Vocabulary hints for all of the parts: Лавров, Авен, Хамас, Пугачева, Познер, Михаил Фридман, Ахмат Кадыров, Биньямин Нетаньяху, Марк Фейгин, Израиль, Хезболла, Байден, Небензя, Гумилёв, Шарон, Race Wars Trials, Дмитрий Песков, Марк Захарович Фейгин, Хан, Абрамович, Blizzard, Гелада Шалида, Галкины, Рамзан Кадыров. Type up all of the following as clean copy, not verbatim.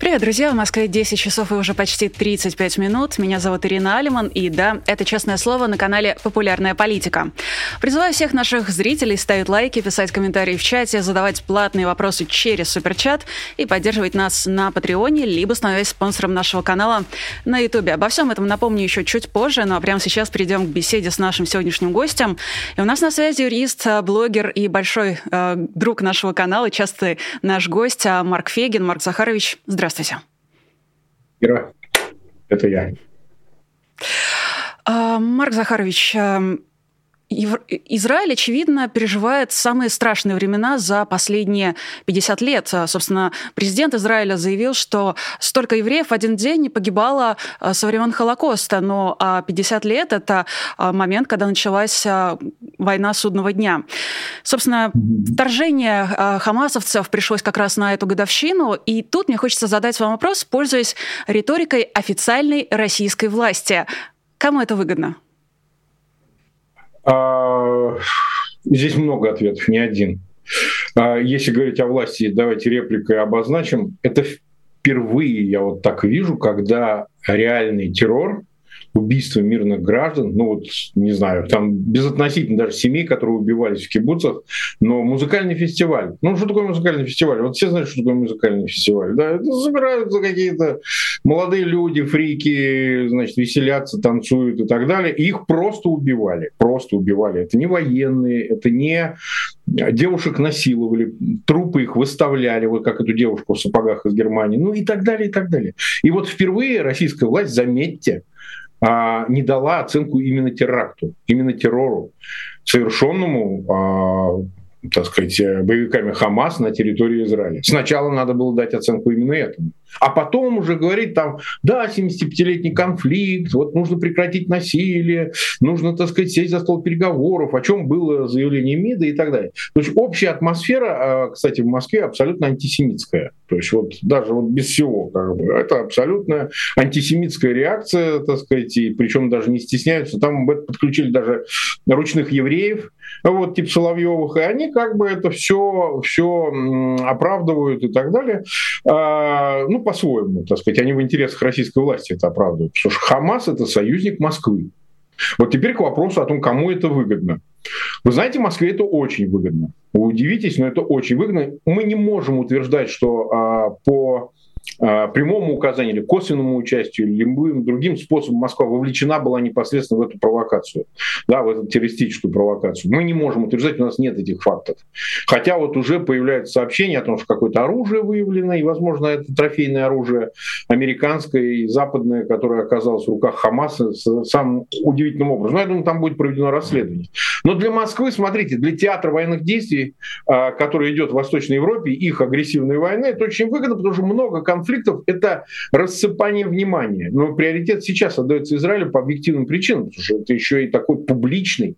Привет, друзья! В Москве 10 часов и уже почти 35 минут. Меня зовут Ирина Альман, и да, это «Честное слово» на канале «Популярная политика». Призываю всех наших зрителей ставить лайки, писать комментарии в чате, задавать платные вопросы через суперчат и поддерживать нас на Патреоне, либо становясь спонсором нашего канала на Ютубе. Обо всем этом напомню еще чуть позже, но прямо сейчас перейдем к беседе с нашим сегодняшним гостем. И у нас на связи юрист, блогер и большой друг нашего канала, частый наш гость Марк Фейгин. Марк Захарович, здравствуйте. Здравствуйте. Ира, это я. Марк Захарович, Израиль, очевидно, переживает самые страшные времена за последние 50 лет. Собственно, президент Израиля заявил, что столько евреев в один день не погибало со времен Холокоста. Но 50 лет – это момент, когда началась война Судного дня. Собственно, вторжение хамасовцев пришлось как раз на эту годовщину. И тут мне хочется задать вам вопрос, пользуясь риторикой официальной российской власти. Кому это выгодно? Здесь много ответов, не один. Если говорить о власти, давайте репликой обозначим. Это впервые я вот так вижу, когда реальный террор, убийство мирных граждан, ну вот, не знаю, там безотносительно даже семей, которые убивались в кибуцах, но музыкальный фестиваль. Ну, что такое музыкальный фестиваль? Вот все знают, что такое музыкальный фестиваль, да? Это собираются какие-то молодые люди, фрики, значит, веселятся, танцуют и так далее. И их просто убивали, Это не военные, это не... Девушек насиловали, трупы их выставляли, вот как эту девушку в сапогах из Германии, ну и так далее, и так далее. И вот впервые российская власть, заметьте, не дала оценку именно теракту, именно террору, совершенному, так сказать, боевиками Хамас на территории Израиля. Сначала надо было дать оценку именно этому. А потом уже говорить там, да, 75-летний конфликт, вот нужно прекратить насилие, нужно, так сказать, сесть за стол переговоров, о чем было заявление МИДа и так далее. То есть общая атмосфера, кстати, в Москве абсолютно антисемитская. То есть вот даже вот без всего, как бы, это абсолютно антисемитская реакция, так сказать, и причем даже не стесняются. Там подключили даже ручных евреев, вот типа Соловьевых, и они как бы это все оправдывают и так далее. Ну, по-своему, так сказать, они в интересах российской власти это оправдывают, потому что Хамас — это союзник Москвы. Вот теперь к вопросу о том, кому это выгодно. Вы знаете, Москве это очень выгодно. Вы удивитесь, но это очень выгодно. Мы не можем утверждать, что по прямому указанию или косвенному участию, или любым другим способом Москва вовлечена была непосредственно в эту провокацию, да, в эту террористическую провокацию. Мы не можем утверждать, у нас нет этих фактов. Хотя вот уже появляются сообщения о том, что какое-то оружие выявлено, и, возможно, это трофейное оружие американское и западное, которое оказалось в руках Хамаса самым удивительным образом. Но я думаю, там будет проведено расследование. Но для Москвы, смотрите, для театра военных действий, который идет в Восточной Европе, их агрессивной войны, это очень выгодно, потому что много конфликтов — это рассыпание внимания. Но приоритет сейчас отдается Израилю по объективным причинам, потому что это еще и такой публичный,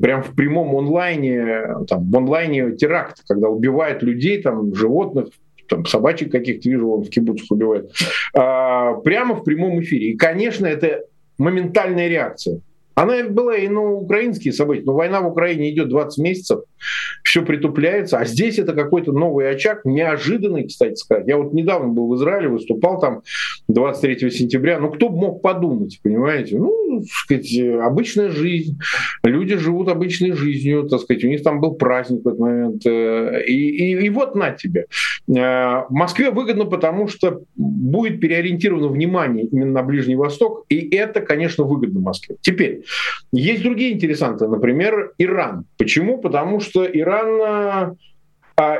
прям в прямом онлайне, там, в онлайне теракт, когда убивают людей, там, животных, там, собачек каких-то, вижу, он в кибуцах убивает, прямо в прямом эфире. И, конечно, это моментальная реакция. Она была и на украинские события, но война в Украине идет 20 месяцев, все притупляется, а здесь это какой-то новый очаг, неожиданный, кстати сказать. Я вот недавно был в Израиле, выступал там 23 сентября, ну кто бы мог подумать, понимаете, ну, так сказать, обычная жизнь, люди живут обычной жизнью, так сказать, у них там был праздник в этот момент, и вот на тебе. Москве выгодно, потому что будет переориентировано внимание именно на Ближний Восток, и это, конечно, выгодно Москве. Теперь, есть другие интересанты, например, Иран. Почему? Потому что Иран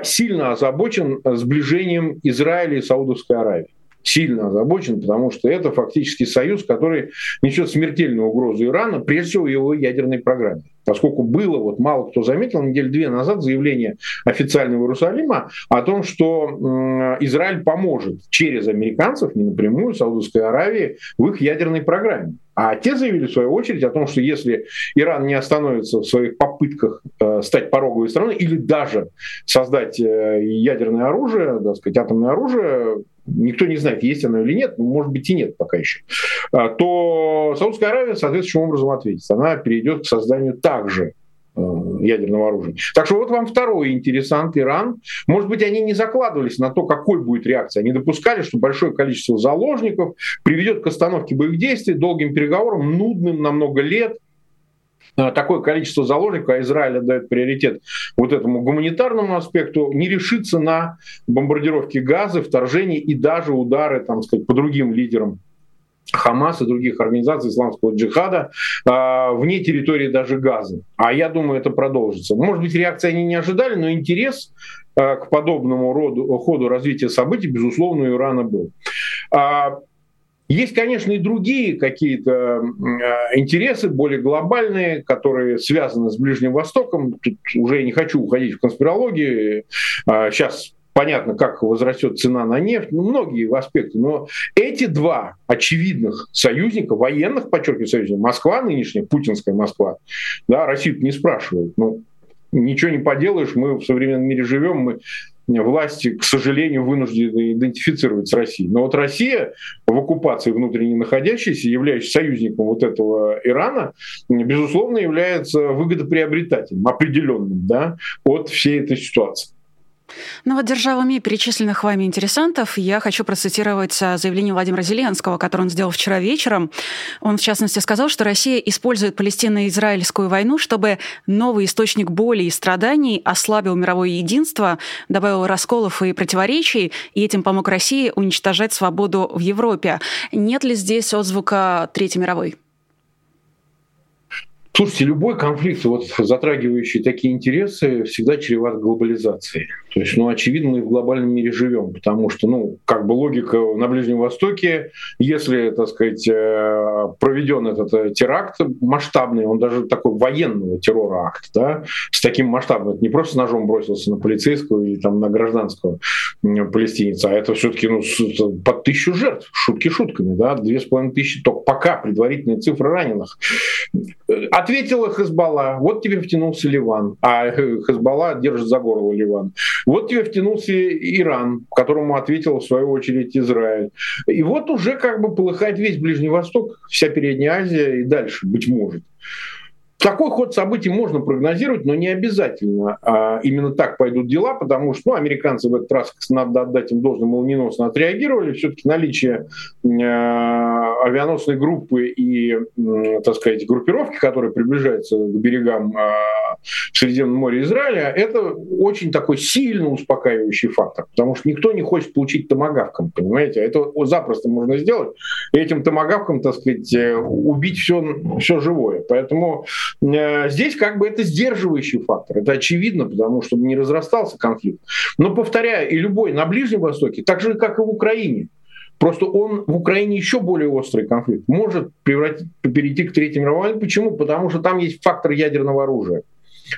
сильно озабочен сближением Израиля и Саудовской Аравии. Сильно озабочен, потому что это фактически союз, который несет смертельную угрозу Ирану, прежде всего его ядерной программе. Поскольку было, вот мало кто заметил, неделю две назад заявление официального Иерусалима о том, что Израиль поможет через американцев, не напрямую, Саудовской Аравии, в их ядерной программе. А те заявили, в свою очередь, о том, что если Иран не остановится в своих попытках стать пороговой страной или даже создать ядерное оружие, так сказать, атомное оружие, никто не знает, есть оно или нет, может быть и нет пока еще, то Саудовская Аравия соответствующим образом ответит. Она перейдет к созданию также ядерного оружия. Так что вот вам второй интересант — Иран. Может быть, они не закладывались на то, какой будет реакция. Они допускали, что большое количество заложников приведет к остановке боевых действий, долгим переговорам, нудным на много лет. Такое количество заложников, а Израиль отдает приоритет вот этому гуманитарному аспекту, не решится на бомбардировки Газы, вторжения и даже удары, там, сказать, по другим лидерам Хамас и других организаций исламского джихада вне территории даже Газы. А я думаю, это продолжится. Может быть, реакции они не ожидали, но интерес к подобному роду, ходу развития событий, безусловно, у Ирана был. Есть, конечно, и другие какие-то интересы, более глобальные, которые связаны с Ближним Востоком. Тут уже я не хочу уходить в конспирологию. Сейчас понятно, как возрастет цена на нефть, ну, многие аспекты. Но эти два очевидных союзника, военных, подчеркиваю, союзников, Москва нынешняя, путинская Москва, да, Россию не спрашивают. Ну, ничего не поделаешь, мы в современном мире живем, мы... власти, к сожалению, вынуждены идентифицировать с Россией. Но вот Россия, в оккупации внутренне находящаяся, являясь союзником вот этого Ирана, безусловно, является выгодоприобретателем определенным, да, от всей этой ситуации. Ну вот, державами перечисленных вами интересантов, я хочу процитировать заявление Владимира Зеленского, которое он сделал вчера вечером. Он, в частности, сказал, что Россия использует палестино-израильскую войну, чтобы новый источник боли и страданий ослабил мировое единство, добавил расколов и противоречий, и этим помог России уничтожать свободу в Европе. Нет ли здесь отзвука Третьей мировой? Слушайте, любой конфликт, вот, затрагивающий такие интересы, всегда чреват глобализацией. То есть, очевидно, мы в глобальном мире живем, потому что, как бы логика на Ближнем Востоке, если, так сказать, проведен этот теракт масштабный, он даже такой военного террора акт, да, с таким масштабом, это не просто ножом бросился на полицейского или там на гражданского палестинца, а это все-таки под 1,000 жертв, шутки шутками, да, 2,5 тысячи, только пока предварительные цифры раненых. Ответила Хезболла, вот тебе втянулся Ливан, а Хезболла держит за горло Ливан. Вот тебе втянулся Иран, которому ответил в свою очередь Израиль. И вот уже как бы полыхает весь Ближний Восток, вся Передняя Азия и дальше, быть может. Такой ход событий можно прогнозировать, но не обязательно именно так пойдут дела, потому что американцы в этот раз, надо отдать им должное, молниеносно отреагировали. Все-таки наличие авианосной группы и, так сказать, группировки, которые приближаются к берегам Средиземного моря Израиля, это очень такой сильно успокаивающий фактор, потому что никто не хочет получить томагавком, понимаете? Это запросто можно сделать, и этим томагавком, так сказать, убить все живое. Поэтому... здесь как бы это сдерживающий фактор, это очевидно, потому что не разрастался конфликт. Но, повторяю, и любой на Ближнем Востоке, так же, как и в Украине, просто он в Украине еще более острый конфликт, может перейти к Третьей мировой. Почему? Потому что там есть фактор ядерного оружия.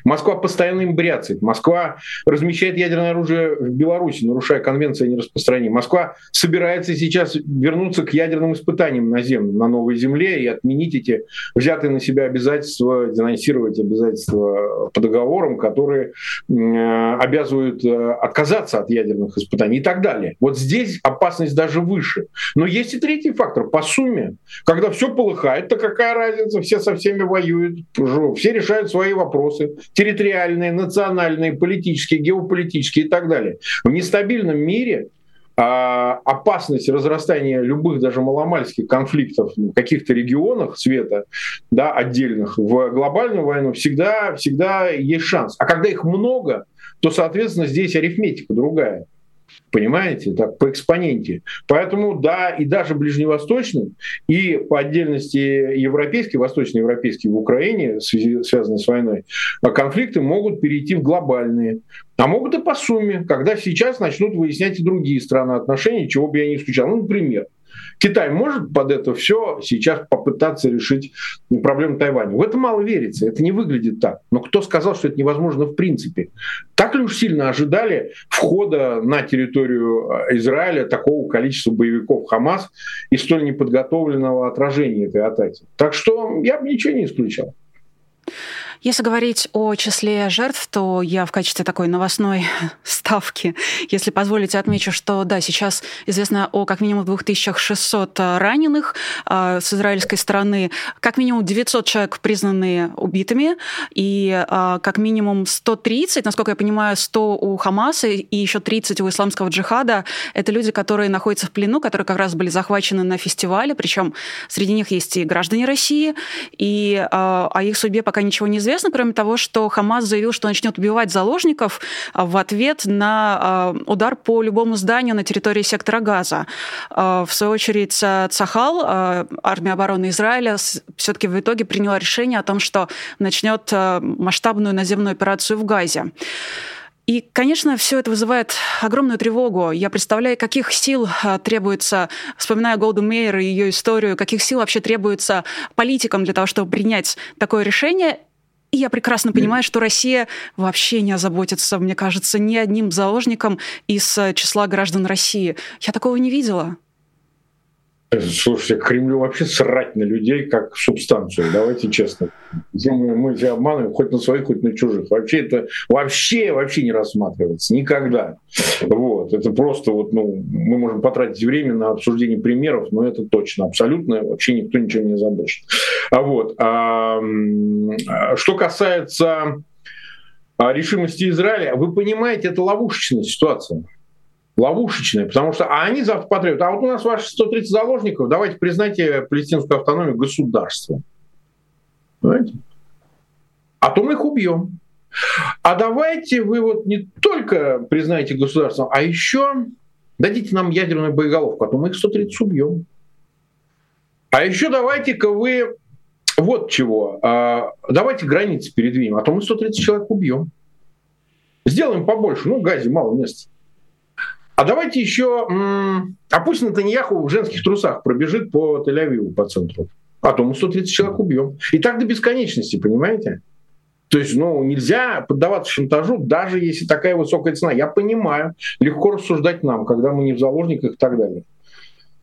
Москва постоянно им бряцает. Москва размещает ядерное оружие в Беларуси, нарушая конвенцию о нераспространении. Москва собирается сейчас вернуться к ядерным испытаниям наземным, на новой земле, и отменить эти взятые на себя обязательства, денонсировать обязательства по договорам, которые обязывают отказаться от ядерных испытаний и так далее. Вот здесь опасность даже выше. Но есть и третий фактор. По сумме, когда все полыхает, то какая разница, все со всеми воюют, все решают свои вопросы. Территориальные, национальные, политические, геополитические и так далее. В нестабильном мире опасность разрастания любых даже маломальских конфликтов в каких-то регионах света, да, отдельных, в глобальную войну всегда есть шанс. А когда их много, то, соответственно, здесь арифметика другая. Понимаете, так по экспоненте. Поэтому, да, и даже ближневосточный, и по отдельности европейский, восточноевропейский в Украине, связанные с войной, конфликты могут перейти в глобальные. А могут и по сумме, когда сейчас начнут выяснять и другие страны отношения, чего бы я не исключал. Например, Китай может под это все сейчас попытаться решить проблему Тайваня. В это мало верится, это не выглядит так. Но кто сказал, что это невозможно в принципе? Так ли уж сильно ожидали входа на территорию Израиля такого количества боевиков Хамас и столь неподготовленного отражения этой атаки? Так что я бы ничего не исключал. Если говорить о числе жертв, то я в качестве такой новостной ставки, если позволите, отмечу, что да, сейчас известно о как минимум 2600 раненых с израильской стороны, как минимум 900 человек признаны убитыми, и как минимум 130, насколько я понимаю, 100 у Хамаса и еще 30 у исламского джихада. Это люди, которые находятся в плену, которые как раз были захвачены на фестивале, причем среди них есть и граждане России, и о их судьбе пока ничего не известно, кроме того, что Хамас заявил, что начнет убивать заложников в ответ на удар по любому зданию на территории сектора Газа. В свою очередь, Цахал, армия обороны Израиля, все-таки в итоге приняла решение о том, что начнет масштабную наземную операцию в Газе. И, конечно, все это вызывает огромную тревогу. Я представляю, каких сил требуется, вспоминая Голду Мейер и ее историю, каких сил вообще требуется политикам для того, чтобы принять такое решение. И я прекрасно понимаю, что Россия вообще не озаботится, мне кажется, ни одним заложником из числа граждан России. Я такого не видела. Слушайте, Кремлю вообще срать на людей как субстанцию, давайте честно. Мы себя обманываем хоть на своих, хоть на чужих. Вообще это вообще не рассматривается. Никогда. Вот. Это просто мы можем потратить время на обсуждение примеров, но это точно, абсолютно. Вообще никто ничего не забочит. Что касается решимости Израиля, вы понимаете, это ловушечная ситуация. Ловушечные, потому что они потребуют. А вот у нас ваши 130 заложников, давайте признайте палестинскую автономию государством. Понимаете? А то мы их убьем. А давайте вы не только признаете государством, а еще дадите нам ядерную боеголовку, а то мы их 130 убьем. А еще давайте-ка вы давайте границы передвинем, а то мы 130 человек убьем. Сделаем побольше, Газе мало места. А давайте еще... А пусть Нетаньяху в женских трусах пробежит по Тель-Авиву, по центру. А то мы 130 человек убьем. И так до бесконечности, понимаете? То есть, нельзя поддаваться шантажу, даже если такая высокая цена. Я понимаю, легко рассуждать нам, когда мы не в заложниках и так далее.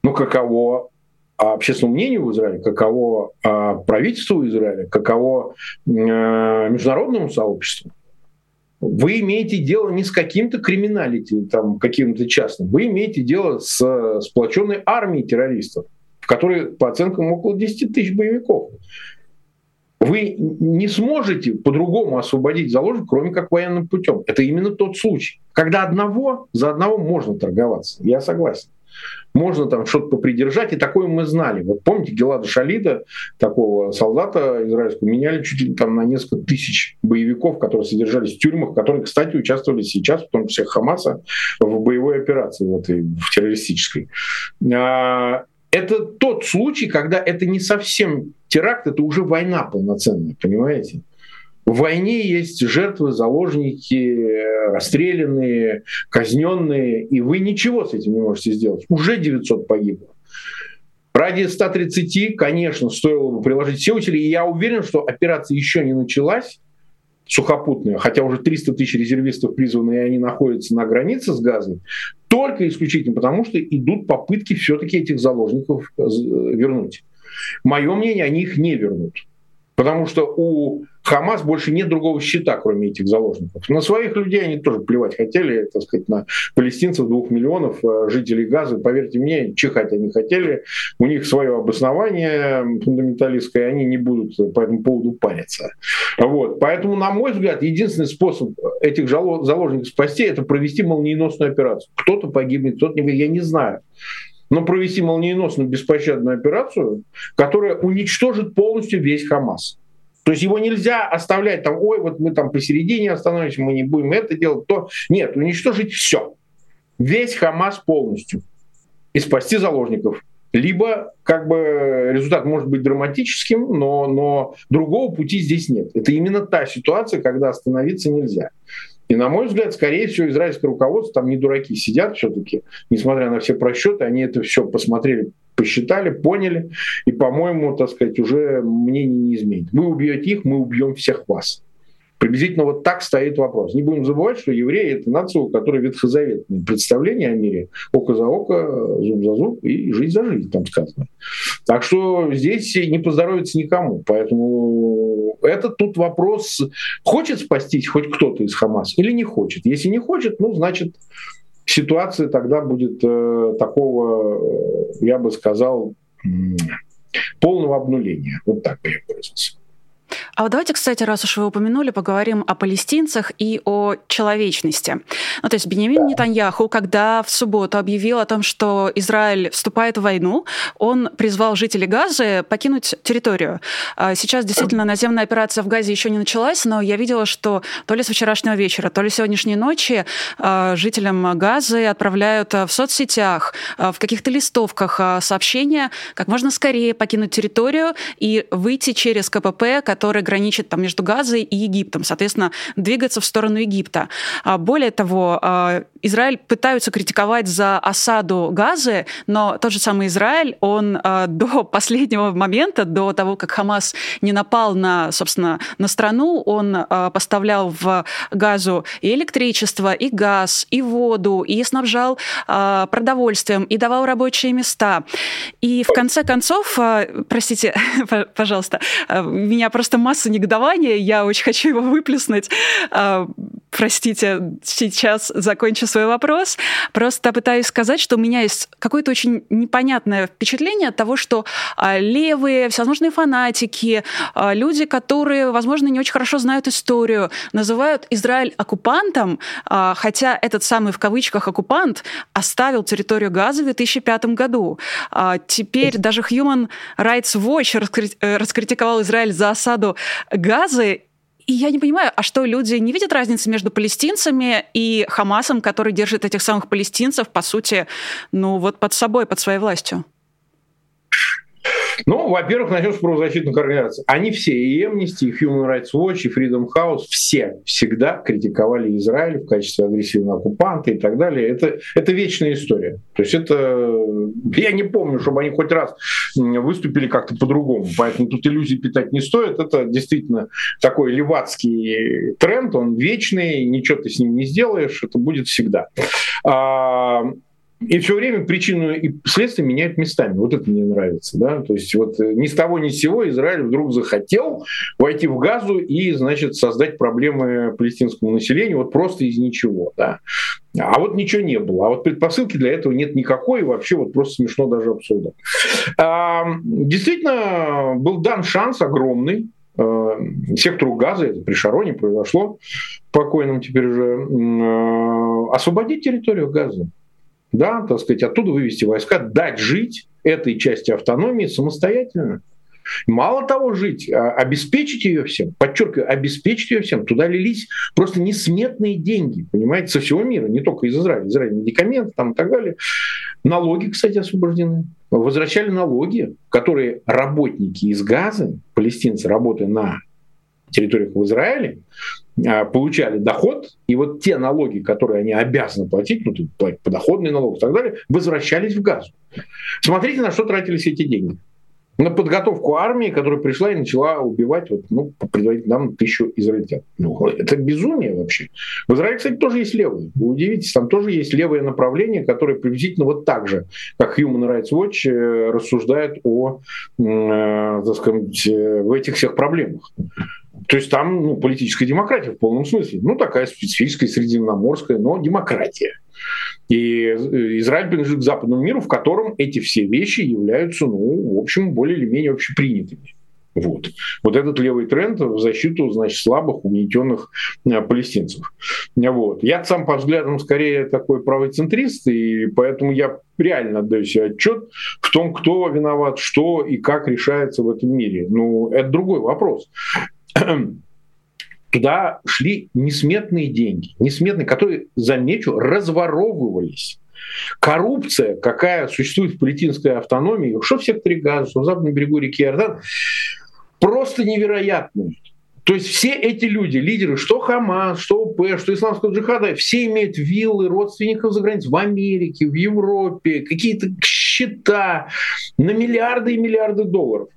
Но каково общественному мнению в Израиле, каково правительству Израиля, каково международному сообществу? Вы имеете дело не с каким-то криминалити, каким-то частным. Вы имеете дело с сплоченной армией террористов, в которой, по оценкам, около 10 тысяч боевиков. Вы не сможете по-другому освободить заложников, кроме как военным путем. Это именно тот случай, когда за одного можно торговаться. Я согласен. Можно что-то попридержать, и такое мы знали. Помните, Гелада Шалида, такого солдата израильского, меняли чуть ли на несколько тысяч боевиков, которые содержались в тюрьмах, которые, кстати, участвовали сейчас, в том числе Хамаса, в боевой операции, в террористической. Это тот случай, когда это не совсем теракт, это уже война полноценная, понимаете? В войне есть жертвы, заложники, расстрелянные, казненные, и вы ничего с этим не можете сделать. Уже 900 погибло. Ради 130, конечно, стоило бы приложить все усилия, и я уверен, что операция еще не началась, сухопутная, хотя уже 300 тысяч резервистов призваны, и они находятся на границе с Газой, только исключительно потому, что идут попытки все-таки этих заложников вернуть. Мое мнение, они их не вернут. Потому что у Хамас больше нет другого счета, кроме этих заложников. На своих людей они тоже плевать хотели, так сказать, на палестинцев 2 миллионов, жителей Газы, поверьте мне, чихать они хотели. У них свое обоснование фундаменталистское, они не будут по этому поводу париться. Поэтому, на мой взгляд, единственный способ этих заложников спасти — это провести молниеносную операцию. Кто-то погибнет, кто-то не погибнет, я не знаю. Но провести молниеносную беспощадную операцию, которая уничтожит полностью весь Хамас. То есть его нельзя оставлять мы посередине остановимся, мы не будем это делать, то... Нет, уничтожить все. Весь Хамас полностью. И спасти заложников. Либо результат может быть драматическим, но другого пути здесь нет. Это именно та ситуация, когда остановиться нельзя. И, на мой взгляд, скорее всего, израильское руководство, не дураки сидят все-таки, несмотря на все просчеты, они это все посмотрели, посчитали, поняли, и, по-моему, уже мнение не изменит. Вы убьете их, мы убьем всех вас. Приблизительно вот так стоит вопрос. Не будем забывать, что евреи — это нация, у которой ветхозаветное представление о мире. Око за око, зуб за зуб и жизнь за жизнь, там сказано. Так что здесь не поздоровится никому. Поэтому это тут вопрос, хочет спастись хоть кто-то из Хамас или не хочет. Если не хочет, ну, значит, ситуация тогда будет такого, я бы сказал, полного обнуления. Вот так бы я выразился. А вот давайте, кстати, раз уж вы упомянули, поговорим о палестинцах и о человечности. Ну, то есть Биньямин Нетаньяху, когда в субботу объявил о том, что Израиль вступает в войну, он призвал жителей Газы покинуть территорию. Сейчас действительно наземная операция в Газе еще не началась, но я видела, что то ли с вчерашнего вечера, то ли с сегодняшней ночи жителям Газы отправляют в соцсетях, в каких-то листовках сообщения, как можно скорее покинуть территорию и выйти через КПП, который граничит там между Газой и Египтом, соответственно, двигаться в сторону Египта. Более того, Израиль пытаются критиковать за осаду Газы, но тот же самый Израиль, он до последнего момента, до того, как Хамас не напал на, собственно, на страну, он поставлял в Газу и электричество, и газ, и воду, и снабжал продовольствием, и давал рабочие места. И в конце концов, простите, пожалуйста, меня просто масса негодования, я очень хочу его выплеснуть. Простите, сейчас закончу свой вопрос. Просто пытаюсь сказать, что у меня есть какое-то очень непонятное впечатление от того, что левые, всевозможные фанатики, люди, которые, возможно, не очень хорошо знают историю, называют Израиль оккупантом, хотя этот самый, в кавычках, оккупант оставил территорию Газы в 2005 году. Теперь даже Human Rights Watch раскритиковал Израиль за осаду Газы. И я не понимаю, а что, люди не видят разницы между палестинцами и Хамасом, который держит этих самых палестинцев, по сути, ну вот под собой, под своей властью? Ну, во-первых, начнем с правозащитных организаций. Они все, и Amnesty, и Human Rights Watch, и Freedom House, все всегда критиковали Израиль в качестве агрессивного оккупанта и так далее. Это вечная история. То есть это... Я не помню, чтобы они хоть раз выступили как-то по-другому. Поэтому тут иллюзий питать не стоит. Это действительно такой левацкий тренд. Он вечный, ничего ты с ним не сделаешь. Это будет всегда. И все время причину и следствие меняют местами. Вот это мне нравится. Да? То есть вот ни с того ни с сего Израиль вдруг захотел войти в Газу и, значит, создать проблемы палестинскому населению вот просто из ничего. Да? А вот ничего не было. А вот предпосылки для этого нет никакой. И вообще вот просто смешно даже обсуждать. Действительно, был дан шанс огромный сектору Газа, это при Шароне произошло, покойном теперь уже, освободить территорию Газы. Да, так сказать, оттуда вывести войска, дать жить этой части автономии самостоятельно. Мало того, жить, обеспечить ее всем, подчеркиваю, обеспечить ее всем. Туда лились просто несметные деньги, понимаете, со всего мира, не только из Израиля. Израиль медикаменты там и так далее. Налоги, кстати, освобождены. Возвращали налоги, которые работники из Газы, палестинцы, работая на территориях в Израиле, получали доход, и вот те налоги, которые они обязаны платить, ну, подоходный налог и так далее, возвращались в Газу. Смотрите, на что тратились эти деньги. На подготовку армии, которая пришла и начала убивать, вот, ну, по предварительным 1000 израильтян. Ну, это безумие вообще. В Израиле, кстати, тоже есть левые. Вы удивитесь, там тоже есть левое направление, которое приблизительно вот так же, как Human Rights Watch, рассуждает о, так сказать, в этих всех проблемах. То есть там, ну, политическая демократия в полном смысле. Ну, такая специфическая, средиземноморская, но демократия. И Израиль принадлежит к западному миру, в котором эти все вещи являются, ну, в общем, более или менее общепринятыми. Вот. Вот этот левый тренд в защиту, значит, слабых, угнетенных палестинцев. Вот. Я сам по взглядам скорее такой правоцентрист, и поэтому я реально отдаю себе отчет в том, кто виноват, что и как решается в этом мире. Ну, это другой вопрос. Туда шли несметные деньги, несметные, которые, замечу, разворовывались. Коррупция, какая существует в палестинской автономии, что в секторе Газа, что в западном берегу реки Иордан, просто невероятная. То есть все эти люди, лидеры, что Хамас, что ОП, что исламского джихада, все имеют виллы, родственников за границей, в Америке, в Европе, какие-то счета на миллиарды и миллиарды долларов.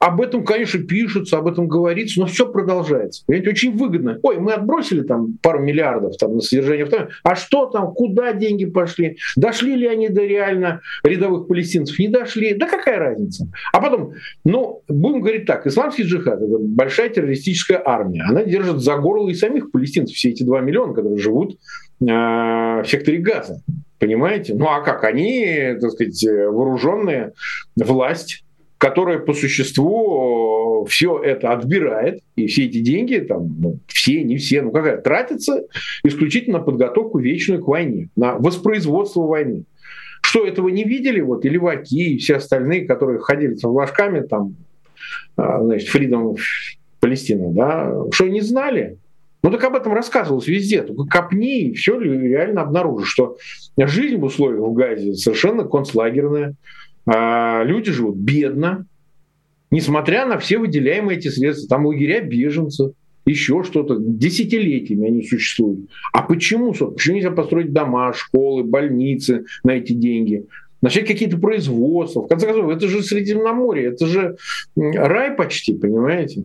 Об этом, конечно, пишется, об этом говорится, но все продолжается. Понимаете, очень выгодно. Ой, мы отбросили там пару миллиардов там, на содержание автомобиля. А что там, куда деньги пошли? Дошли ли они до реально рядовых палестинцев? Не дошли. Да какая разница? А потом, ну, будем говорить так, исламский джихад — это большая террористическая армия. Она держит за горло и самих палестинцев, все эти 2 миллиона, которые живут в секторе Газа. Понимаете? Ну а как? Они, так сказать, вооруженная власть, которая по существу все это отбирает, и все эти деньги, там, ну, все, не все, ну какая, тратятся исключительно на подготовку вечную к войне, на воспроизводство войны. Что, этого не видели? Вот и леваки, и все остальные, которые ходили там флажками, там, значит, Freedom Палестина, да, что не знали? Ну так об этом рассказывалось везде, только копни, и все реально обнаружишь, что жизнь в условиях в Газе совершенно концлагерная. Люди живут бедно, несмотря на все выделяемые эти средства. Там лагеря беженцев, еще что-то. Десятилетиями они существуют. А почему, собственно? Почему нельзя построить дома, школы, больницы на эти деньги? Начать какие-то производства. В конце концов, это же Средиземноморье, это же рай почти, понимаете?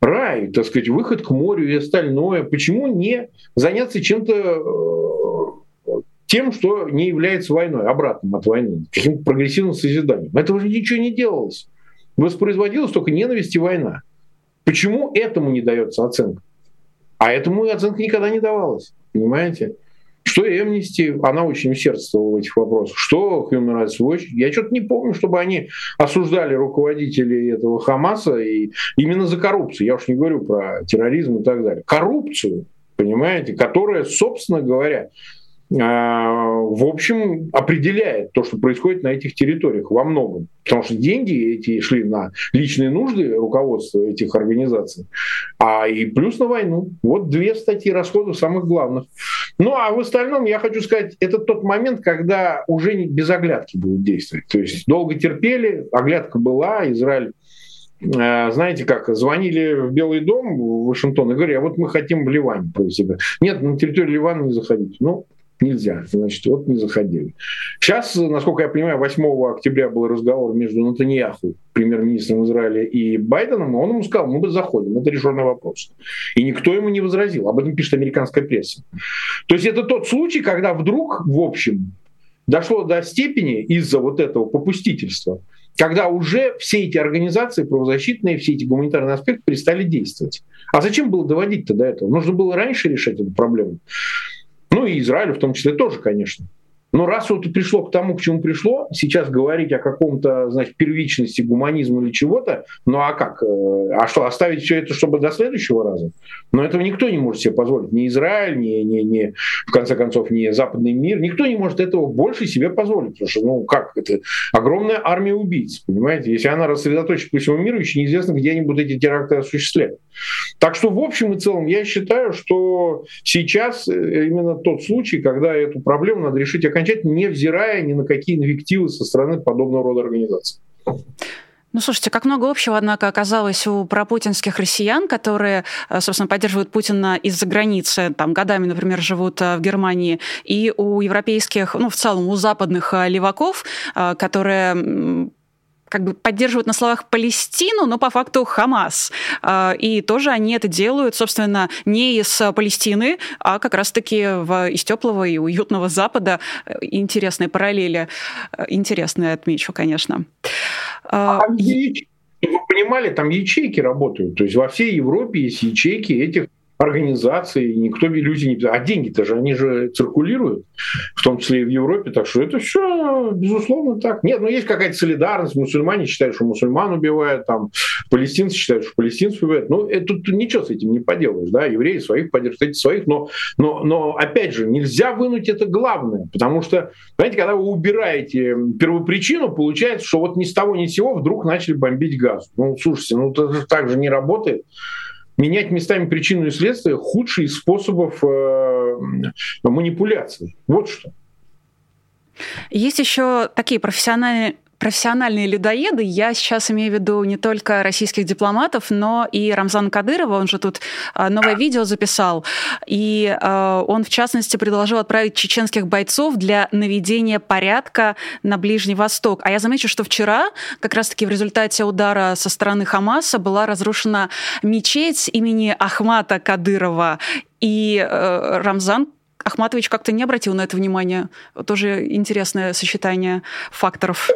Рай, так сказать, выход к морю и остальное. Почему не заняться чем-то тем, что не является войной, обратным от войны, каким-то прогрессивным созиданием? Этого же ничего не делалось. Воспроизводилась только ненависть и война. Почему этому не дается оценка? А этому оценка никогда не давалась. Понимаете? Что Amnesty, она очень усердствовала в этих вопросах. Что Human Rights Watch. Я что-то не помню, чтобы они осуждали руководителей этого Хамаса и именно за коррупцию. Я уж не говорю про терроризм и так далее. Коррупцию, понимаете, которая, собственно говоря, в общем, определяет то, что происходит на этих территориях во многом. Потому что деньги эти шли на личные нужды руководства этих организаций, а и плюс на войну. Вот 2 статьи расходов самых главных. Ну, а в остальном, я хочу сказать, это тот момент, когда уже без оглядки будут действовать. То есть долго терпели, оглядка была, Израиль, знаете как, звонили в Белый дом, в Вашингтон, и говорили: а вот мы хотим в Ливане провести. Нет, на территорию Ливана не заходите. Ну, нельзя, значит, вот не заходили. Сейчас, насколько я понимаю, 8 октября был разговор между Нетаньяху, премьер-министром Израиля, и Байденом, и он ему сказал: мы заходим, это решенный вопрос. И никто ему не возразил, об этом пишет американская пресса. То есть это тот случай, когда вдруг, в общем, дошло до степени из-за вот этого попустительства, когда уже все эти организации правозащитные, все эти гуманитарные аспекты перестали действовать. А зачем было доводить-то до этого? Нужно было раньше решать эту проблему. Ну и Израилю в том числе тоже, конечно. Но раз вот и пришло к тому, к чему пришло, сейчас говорить о каком-то, значит, первичности гуманизма или чего-то, ну а как? А что, оставить все это, чтобы до следующего раза? Но этого никто не может себе позволить. Ни Израиль, ни в конце концов, ни западный мир. Никто не может этого больше себе позволить. Потому что, ну как, это огромная армия убийц, понимаете? Если она рассредоточит по всему миру, еще неизвестно, где они будут эти теракты осуществлять. Так что в общем и целом я считаю, что сейчас именно тот случай, когда эту проблему надо решить окончательно, невзирая ни на какие инвективы со стороны подобного рода организаций. Ну, слушайте, как много общего, однако, оказалось у пропутинских россиян, которые, собственно, поддерживают Путина из-за границы, там, годами, например, живут в Германии, и у европейских, ну, в целом, у западных леваков, которые как бы поддерживают на словах Палестину, но по факту Хамас. И тоже они это делают, собственно, не из Палестины, а как раз-таки из теплого и уютного Запада. Интересные параллели. Интересные, отмечу, конечно. Там ячейки, вы понимали, там ячейки работают. То есть во всей Европе есть ячейки этих организаций, никто, люди не... А деньги-то же, они же циркулируют, в том числе и в Европе, так что это все, безусловно, так. Нет, ну есть какая-то солидарность, мусульмане считают, что мусульман убивают, там, палестинцы считают, что палестинцев убивают. Ну, тут ничего с этим не поделаешь, да, евреи своих поддерживают, эти своих, но опять же, нельзя вынуть это главное, потому что, знаете, когда вы убираете первопричину, получается, что вот ни с того ни с сего вдруг начали бомбить Газ. Ну, слушайте, ну, это так же не работает. Менять местами причину и следствие — худший из способов манипуляции. Вот что. Есть еще такие профессиональные профессиональные людоеды, я сейчас имею в виду не только российских дипломатов, но и Рамзана Кадырова, он же тут новое видео записал, и он, в частности, предложил отправить чеченских бойцов для наведения порядка на Ближний Восток. А я замечу, что вчера, как раз-таки в результате удара со стороны Хамаса, была разрушена мечеть имени Ахмата Кадырова, и Рамзан Ахматович как-то не обратил на это внимание. Тоже интересное сочетание факторов.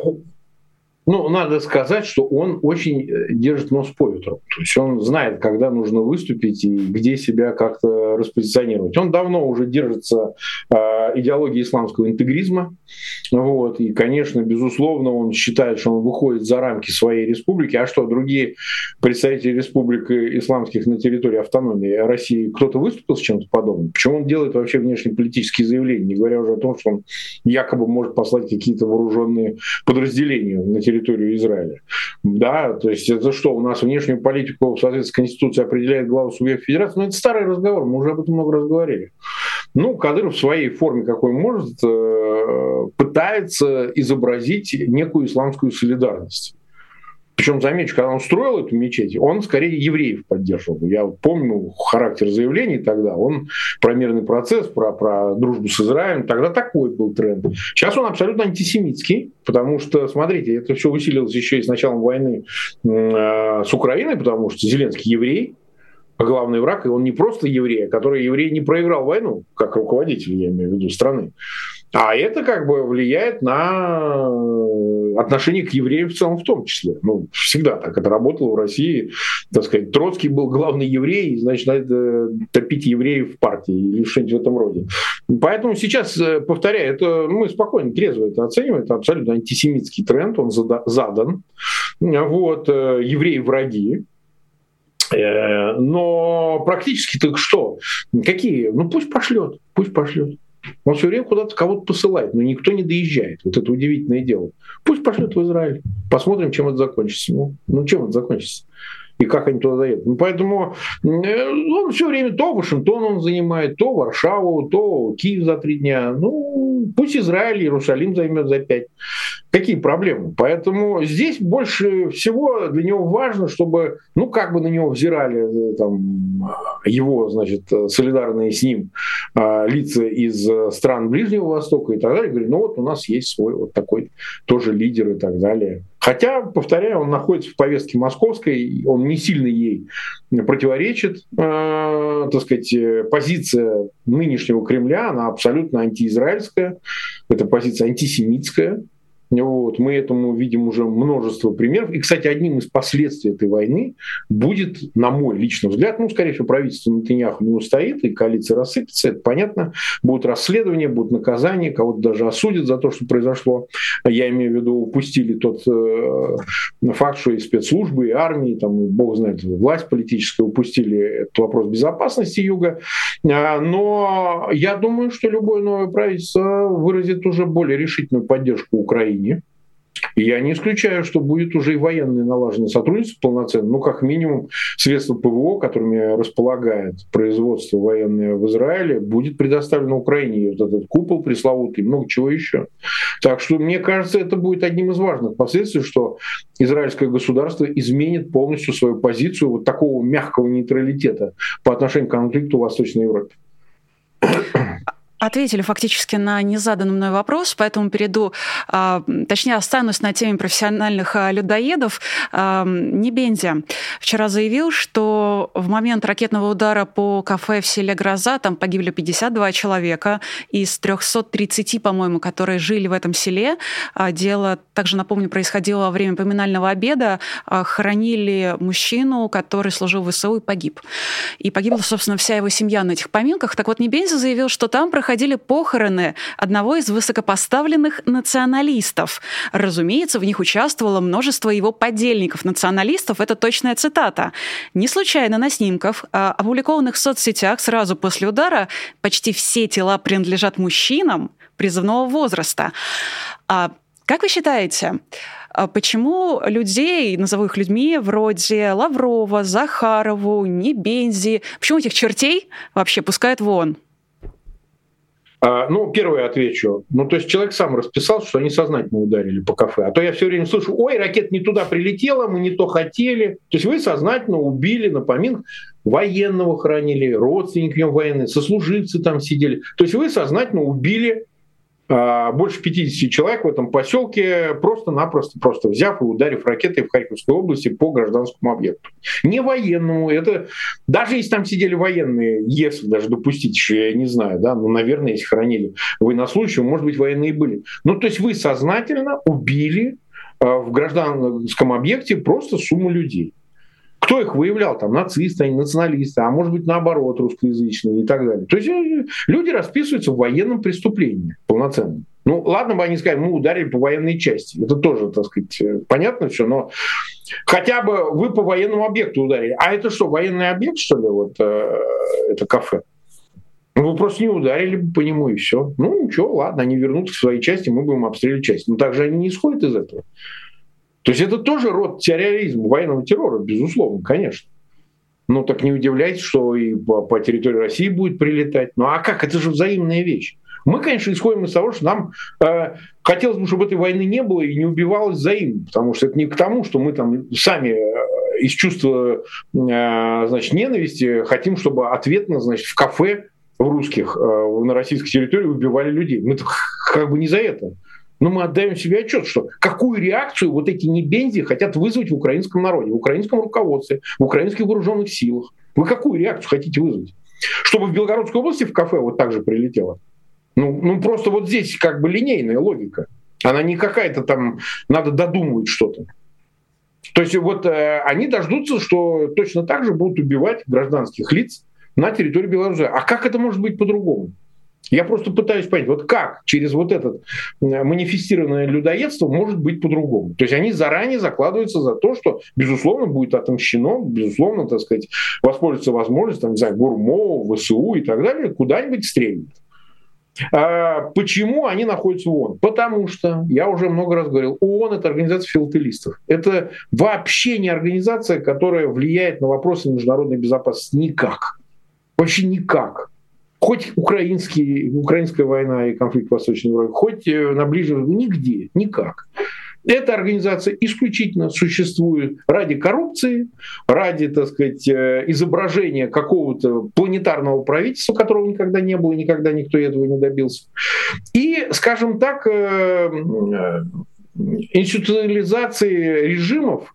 Ну, надо сказать, что он очень держит нос по ветру. То есть он знает, когда нужно выступить и где себя как-то распозиционировать. Он давно уже держится идеологии исламского интегризма. Вот. И, конечно, безусловно, он считает, что он выходит за рамки своей республики. А что, другие представители республик исламских на территории автономии России, кто-то выступил с чем-то подобным? Почему он делает вообще внешнеполитические заявления, не говоря уже о том, что он якобы может послать какие-то вооруженные подразделения на территорию Израиля. Да, то есть это что, у нас внешнюю политику в соответствии с Конституцией определяет глава субъекта федерации? Ну, это старый разговор, мы уже об этом много раз говорили. Ну, Кадыров в своей форме, какой может, пытается изобразить некую исламскую солидарность. Причем, замечу, когда он строил эту мечеть, он скорее евреев поддерживал. Я помню характер заявлений тогда. Он про мирный процесс, про дружбу с Израилем. Тогда такой был тренд. Сейчас он абсолютно антисемитский, потому что, смотрите, это все усилилось еще и с началом войны с Украиной, потому что Зеленский еврей, главный враг, и он не просто еврей, который еврей не проиграл войну, как руководитель, я имею в виду, страны. А это как бы влияет на отношение к евреям в целом в том числе. Ну, всегда так это работало в России. Так сказать, Троцкий был главный еврей, значит, надо топить евреев в партии или что-нибудь в этом роде. Поэтому сейчас, повторяю, это, мы спокойно, трезво это оцениваем, это абсолютно антисемитский тренд, он задан. Вот, евреи враги. Но практически так что? Какие? Ну, пусть пошлет. Он все время куда-то кого-то посылает, но никто не доезжает. Вот это удивительное дело. Пусть пошлет в Израиль. Посмотрим, чем это закончится. Ну чем это закончится? И как они туда доедут. Ну, поэтому он все время то Вашингтон он занимает, то Варшаву, то Киев за 3 дня. Ну, пусть Израиль, Иерусалим займет за 5. Какие проблемы? Поэтому здесь больше всего для него важно, чтобы, ну, как бы на него взирали там, его, значит, солидарные с ним лица из стран Ближнего Востока и так далее. Говорят, ну вот у нас есть свой вот такой тоже лидер и так далее. Хотя, повторяю, он находится в повестке московской, он не сильно ей противоречит, так сказать, позиция нынешнего Кремля, она абсолютно антиизраильская, это позиция антисемитская. Вот, мы этому видим уже множество примеров. И, кстати, одним из последствий этой войны будет, на мой личный взгляд, ну, скорее всего, правительство Нетаньяху не устоит, и коалиция рассыпется, это понятно. Будут расследования, будут наказания, кого-то даже осудят за то, что произошло. Я имею в виду, упустили тот факт, что и спецслужбы, и армии, там, бог знает, власть политическая, упустили этот вопрос безопасности Юга. Но я думаю, что любое новое правительство выразит уже более решительную поддержку Украине. И я не исключаю, что будет уже и военное налаженное сотрудничество полноценно, но как минимум средства ПВО, которыми располагает производство военное в Израиле, будет предоставлено Украине. И вот этот купол пресловутый, много чего еще. Так что, мне кажется, это будет одним из важных последствий, что израильское государство изменит полностью свою позицию вот такого мягкого нейтралитета по отношению к конфликту в Восточной Европе. Ответили фактически на незаданный мной вопрос, поэтому перейду, точнее останусь на теме профессиональных людоедов. Небензя вчера заявил, что в момент ракетного удара по кафе в селе Гроза там погибли 52 человека из 330, по-моему, которые жили в этом селе. Дело, также напомню, происходило во время поминального обеда. Хоронили мужчину, который служил в ВСУ и погиб. И погибла, собственно, вся его семья на этих поминках. Так вот, Небензя заявил, что там проходили похороны одного из высокопоставленных националистов. Разумеется, в них участвовало множество его подельников-националистов. Это точная цитата. Не случайно на снимках, опубликованных в соцсетях сразу после удара, почти все тела принадлежат мужчинам призывного возраста. Как вы считаете, почему людей, назову их людьми, вроде Лаврова, Захарову, Небензи, почему этих чертей вообще пускают вон? Ну, первое отвечу. Ну, то есть человек сам расписал, что они сознательно ударили по кафе. А то я все время слышу, ой, ракета не туда прилетела, мы не то хотели. То есть вы сознательно убили на поминках. Военного хоронили, родственники военные, сослуживцы там сидели. То есть вы сознательно убили больше 50 человек в этом поселке, просто-напросто, просто взяв и ударив ракетой в Харьковской области по гражданскому объекту. Не военному, это даже если там сидели военные, если даже допустить, что я не знаю, да, ну, наверное, если хоронили военнослужащих, может быть, военные были. Ну, то есть вы сознательно убили в гражданском объекте просто сумму людей. Кто их выявлял? Там нацисты, они националисты, а может быть наоборот русскоязычные и так далее. То есть люди расписываются в военном преступлении полноценно. Ну ладно бы они сказали, мы ударили по военной части. Это тоже, так сказать, понятно все, но хотя бы вы по военному объекту ударили. А это что, военный объект, что ли, вот это кафе? Ну, вы просто не ударили бы по нему, и все. Ну ничего, ладно, они вернутся к своей части, мы будем обстреливать часть. Но также они не исходят из этого. То есть это тоже род терроризма, военного террора, безусловно, конечно. Ну так не удивляйтесь, что и по территории России будет прилетать. Ну а как? Это же взаимная вещь. Мы, конечно, исходим из того, что нам хотелось бы, чтобы этой войны не было и не убивалось взаимно. Потому что это не к тому, что мы там сами из чувства ненависти хотим, чтобы ответно в кафе в русских, на российской территории убивали людей. Мы как бы не за это. Но мы отдаем себе отчет, что какую реакцию вот эти небензи хотят вызвать в украинском народе, в украинском руководстве, в украинских вооруженных силах. Вы какую реакцию хотите вызвать? Чтобы в Белгородской области в кафе вот так же прилетело? Ну просто вот здесь как бы линейная логика. Она не какая-то там, надо додумывать что-то. То есть вот они дождутся, что точно так же будут убивать гражданских лиц на территории Беларуси. А как это может быть по-другому? Я просто пытаюсь понять, вот как через вот это манифестированное людоедство может быть по-другому. То есть они заранее закладываются за то, что, безусловно, будет отомщено, безусловно, так сказать, воспользуется возможность, там, не знаю, ГУРМО, ВСУ и так далее, куда-нибудь стрельнет. Почему они находятся в ООН? Потому что, я уже много раз говорил, ООН — это организация филателистов. Это вообще не организация, которая влияет на вопросы международной безопасности никак. Вообще никак. Хоть украинская война и конфликт в Восточной Европе, хоть на Ближнем, нигде, никак. Эта организация исключительно существует ради коррупции, ради, так сказать, изображения какого-то планетарного правительства, которого никогда не было, никогда никто этого не добился. И, скажем так, институциализации режимов,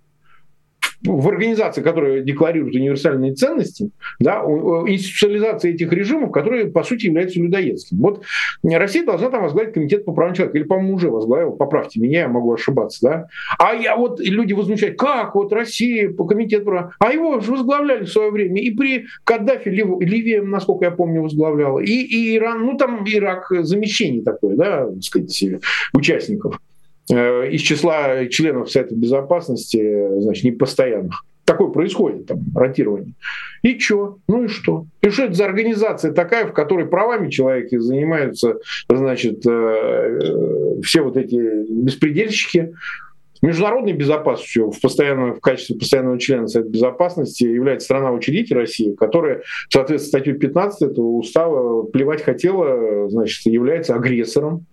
в организации, которые декларируют универсальные ценности, да, институциализация этих режимов, которые, по сути, являются людоедскими. Вот Россия должна там возглавить комитет по правам человека, или, по-моему, уже возглавила, поправьте меня, я могу ошибаться, да. А я вот, люди возмущают, как вот Россия по комитету права, а его же возглавляли в свое время, и при Каддафи, Ливия, насколько я помню, возглавляла, и Иран, ну там Ирак, замещение такое, да, так сказать, участников. Из числа членов Совета Безопасности, непостоянных. Такое происходит, там, ротирование. И что? Ну и что? И что это за организация такая, в которой правами человека занимаются, все вот эти беспредельщики? Международной безопасностью в качестве постоянного члена Совета Безопасности является страна-учредитель России, которая, соответственно, статью 15 этого устава плевать хотела, является агрессором.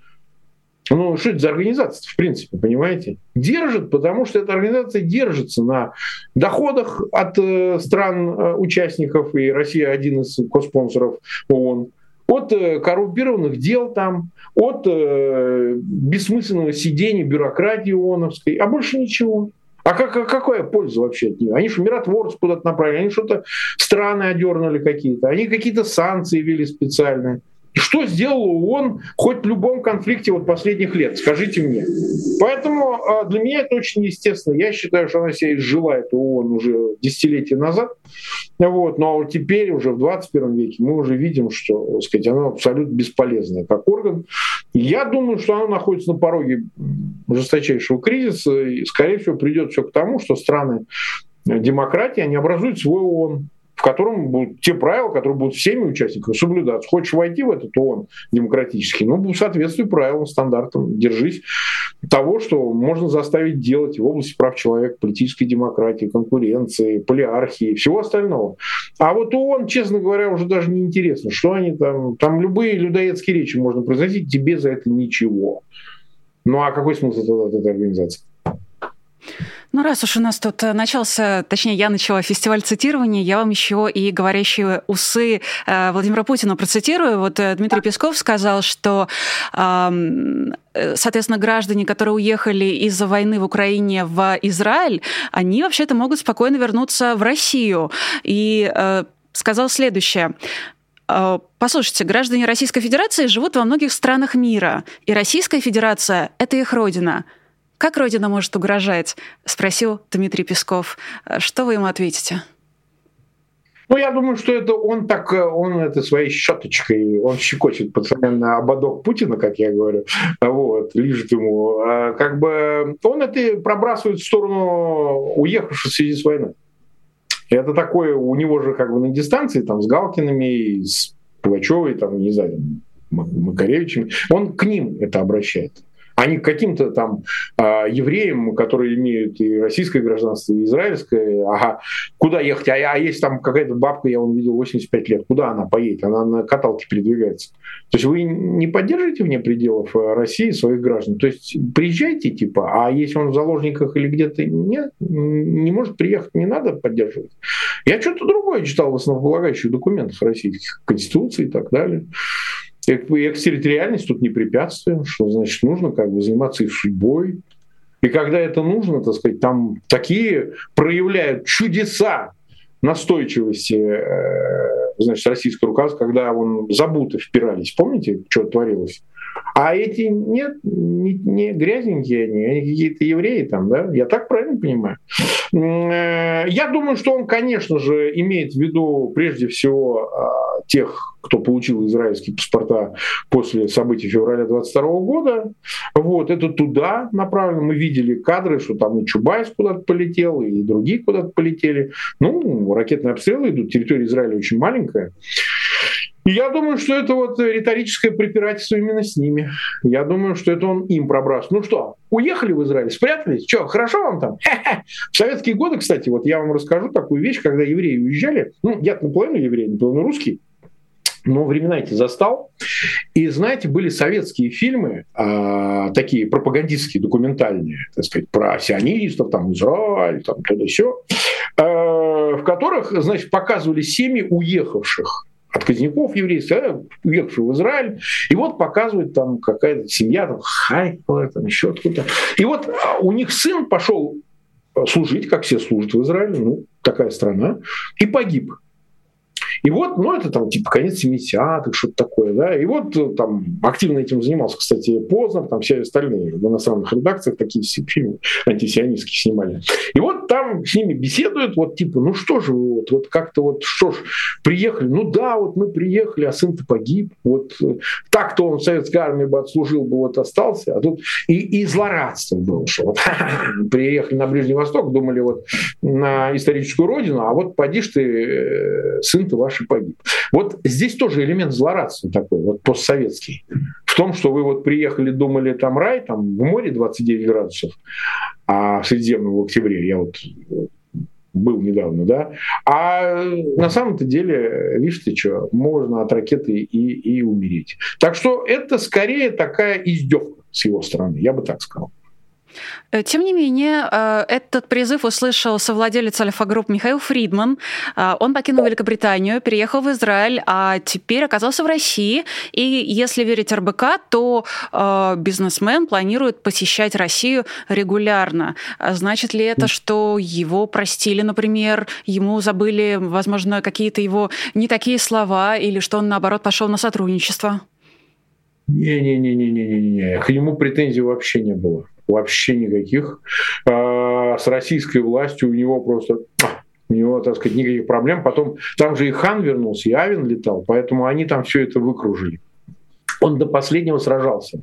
Ну, что это за организация, в принципе, понимаете? Держит, потому что эта организация держится на доходах от стран-участников, и Россия один из коспонсоров ООН, от коррумпированных дел там, от бессмысленного сидения бюрократии ООНовской, а больше ничего. А какая польза вообще от нее? Они же миротворцев куда-то направили, они что-то страны одернули какие-то, они какие-то санкции ввели специальные. Что сделал ООН хоть в любом конфликте последних лет, скажите мне. Поэтому для меня это очень естественно. Я считаю, что она себя изжила, это ООН, уже десятилетия назад. Вот. Но теперь уже в 21 веке мы уже видим, что, так сказать, она абсолютно бесполезная как орган. Я думаю, что она находится на пороге жесточайшего кризиса. И, скорее всего, придет все к тому, что страны демократии, они образуют свой ООН. в котором будут те правила, которые будут всеми участниками соблюдаться. Хочешь войти в этот ООН демократический, ну, соответствуй правилам, стандартам, держись того, что можно заставить делать в области прав человека, политической демократии, конкуренции, полиархии, всего остального. А вот ООН, честно говоря, уже даже не интересно, что они там... Там любые людоедские речи можно произносить, тебе за это ничего. Ну а какой смысл от этой организации? Ну, раз уж у нас тут начался, точнее, я начала фестиваль цитирования, я вам еще и говорящие усы Владимира Путина процитирую. Вот Дмитрий Песков сказал, что, соответственно, граждане, которые уехали из-за войны в Украине в Израиль, они вообще-то могут спокойно вернуться в Россию. И сказал следующее. Послушайте, граждане Российской Федерации живут во многих странах мира, и Российская Федерация – это их родина. «Как Родина может угрожать?» – спросил Дмитрий Песков. Что вы ему ответите? Ну, я думаю, что это он это своей щеточкой, он щекочет постоянно ободок Путина, как я говорю, вот, лижет ему. Как бы он это пробрасывает в сторону уехавших в связи с войной. Это такое, у него же как бы на дистанции, там, с Галкиными, с Пугачевой, там, не знаю, Макаревичем, он к ним это обращает. А не к каким-то там евреям, которые имеют и российское гражданство, и израильское. Ага, куда ехать? А есть там какая-то бабка, я вон видел, 85 лет. Куда она поедет? Она на каталке передвигается. То есть вы не поддержите вне пределов России своих граждан? То есть приезжайте, типа, а если он в заложниках или где-то нет, не может приехать, не надо поддерживать. Я что-то другое читал в основополагающих документах российских, Конституции и так далее. Экстерриториальность тут не препятствие, что значит нужно как бы заниматься их судьбой. И когда это нужно, так сказать, там такие проявляют чудеса настойчивости, значит, российского руководства, когда вон забуты впирались, помните, что творилось? А эти нет, не грязненькие они какие-то евреи там, да? Я так правильно понимаю? Я думаю, что он, конечно же, имеет в виду прежде всего тех, кто получил израильские паспорта после событий февраля 22 года. Вот, это туда направлено. Мы видели кадры, что там и Чубайс куда-то полетел, и другие куда-то полетели. Ну, ракетные обстрелы идут, территория Израиля очень маленькая. И я думаю, что это вот риторическое препирательство именно с ними. Я думаю, что это он им пробрасывает. Ну что, уехали в Израиль, спрятались? Что, хорошо вам там? Ха-ха. В советские годы, кстати, вот я вам расскажу такую вещь, когда евреи уезжали. Ну, я-то наполовину еврей, наполовину русский. Но времена эти застал. И, знаете, были советские фильмы, такие пропагандистские, документальные, так сказать, про сионистов, там, Израиль, там, туда-сё, в которых, значит, показывали семьи уехавших отказников еврейских, уехавших в Израиль. И вот показывают там какая-то семья, там, Хайкла, там, еще откуда-то. И вот у них сын пошел служить, как все служат в Израиле, ну, такая страна, и погиб. И вот, ну, это там типа конец 70-х, что-то такое, да, и вот там активно этим занимался, кстати, Познер, там все остальные в иностранных редакциях такие фильмы антисионистские снимали. И вот там с ними беседуют, вот типа, ну что же вы, вот как-то вот, что ж, приехали, ну да, вот мы приехали, а сын-то погиб, вот так-то он в советской армии бы отслужил, бы вот остался, а тут и злорадство было, что вот приехали на Ближний Восток, думали вот на историческую родину, а вот поди ж ты, сын-то ваш погиб. Вот здесь тоже элемент злорадства такой, вот постсоветский, в том, что вы вот приехали, думали, там рай, там в море 29 градусов, а в Средиземном в октябре, я вот был недавно, да, а на самом-то деле, видишь ты что, можно от ракеты и умереть. Так что это скорее такая издевка с его стороны, я бы так сказал. Тем не менее, этот призыв услышал совладелец Альфа-групп Михаил Фридман. Он покинул Великобританию, переехал в Израиль, а теперь оказался в России. И если верить РБК, то бизнесмен планирует посещать Россию регулярно. Значит ли это, что его простили, например, ему забыли, возможно, какие-то его не такие слова, или что он, наоборот, пошел на сотрудничество? Не-не-не-не-не-не-не. К нему претензий вообще не было. Вообще никаких. С российской властью у него просто... У него, так сказать, никаких проблем. Потом там же и Хан вернулся, и Авен летал, поэтому они там все это выкружили. Он до последнего сражался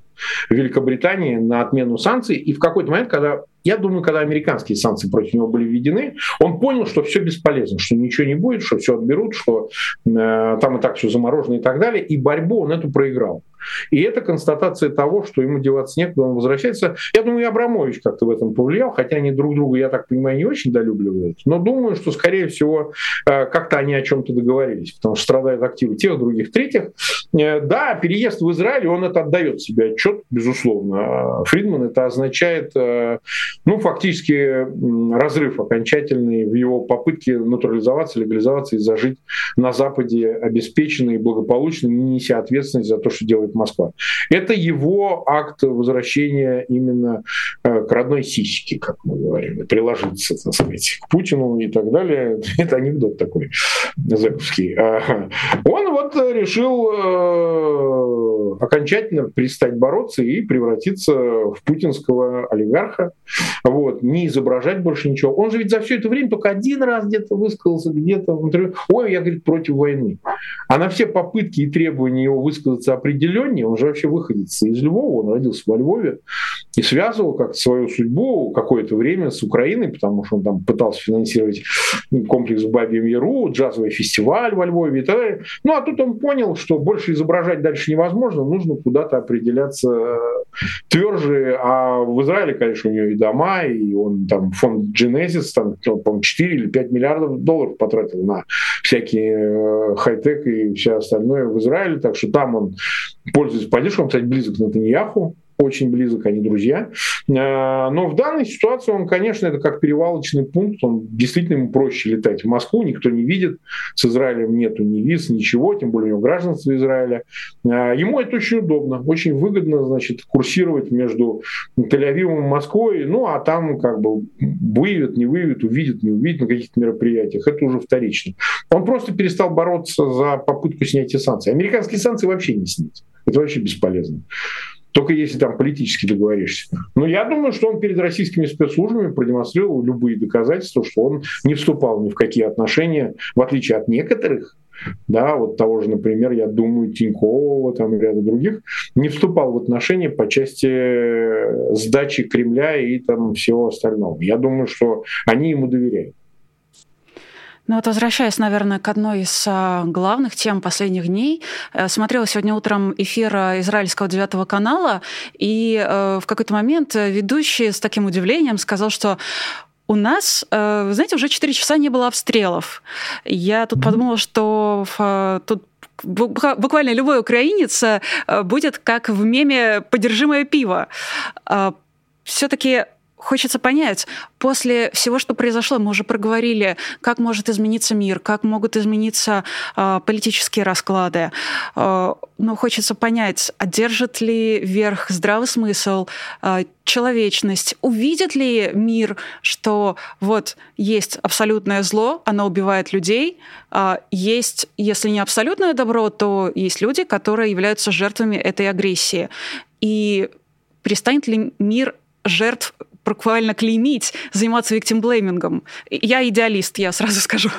в Великобритании на отмену санкций, и в какой-то момент, когда Я думаю, когда американские санкции против него были введены, он понял, что все бесполезно, что ничего не будет, что все отберут, что там и так все заморожено и так далее. И борьбу он эту проиграл. И это констатация того, что ему деваться некуда, он возвращается. Я думаю, и Абрамович как-то в этом повлиял, хотя они друг друга, я так понимаю, не очень долюбливают. Но думаю, что, скорее всего, как-то они о чем-то договорились, потому что страдают активы тех, других, третьих. Да, переезд в Израиль, он это отдает себе отчет, безусловно. Фридман, это означает, ну, фактически разрыв окончательный в его попытке натурализоваться, легализоваться и зажить на Западе обеспеченно и благополучно, не неся ответственность за то, что делает Москва. Это его акт возвращения именно к родной сиське, как мы говорим, приложиться, так сказать, к Путину и так далее. Это анекдот такой зэковский. Он вот решил окончательно перестать бороться и превратиться в путинского олигарха. Вот. Не изображать больше ничего. Он же ведь за все это время только один раз где-то высказался, где-то в интервью. Ой, я, говорит, против войны. А на все попытки и требования его высказаться определенно, он же вообще выходец из Львова, он родился во Львове и связывал как-то свою судьбу какое-то время с Украиной, потому что он там пытался финансировать комплекс в Бабьем Яру, джазовый фестиваль во Львове и так далее. Ну, а тут он понял, что больше изображать дальше невозможно, нужно куда-то определяться тверже. А в Израиле, конечно, у него и дома, и он там фонд Genesis, там, по-моему, 4 или 5 миллиардов долларов потратил на всякие хай-тек и все остальное в Израиле, так что там он пользуясь поддержкой, он, кстати, близок к Нетаньяху, очень близок, они друзья. Но в данной ситуации он, конечно, это как перевалочный пункт, он действительно ему проще летать в Москву, никто не видит, с Израилем нету ни виз, ничего, тем более у него гражданство Израиля. Ему это очень удобно, очень выгодно, значит, курсировать между Тель-Авивом и Москвой, ну а там как бы выявят, не выявят, увидят, не увидят на каких-то мероприятиях, это уже вторично. Он просто перестал бороться за попытку снятия санкций. Американские санкции вообще не снять, это вообще бесполезно. Только если там политически договоришься. Но я думаю, что он перед российскими спецслужбами продемонстрировал любые доказательства, что он не вступал ни в какие отношения, в отличие от некоторых, да, вот того же, например, я думаю, Тинькова, там и ряда других, не вступал в отношения по части сдачи Кремля и там всего остального. Я думаю, что они ему доверяют. Ну вот возвращаясь, наверное, к одной из главных тем последних дней, смотрела сегодня утром эфир израильского 9 канала, и в какой-то момент ведущий с таким удивлением сказал, что у нас, вы знаете, уже 4 часа не было обстрелов. Я тут подумала, что тут буквально любой украинец будет как в меме «подержимое пиво». Все-таки хочется понять, после всего, что произошло, мы уже проговорили, как может измениться мир, как могут измениться политические расклады. Но хочется понять, одержит ли верх здравый смысл, человечность, увидит ли мир, что вот есть абсолютное зло, оно убивает людей, есть, если не абсолютное добро, то есть люди, которые являются жертвами этой агрессии. И перестанет ли мир жертв буквально клеймить, заниматься виктимблеймингом? Я идеалист, я сразу скажу.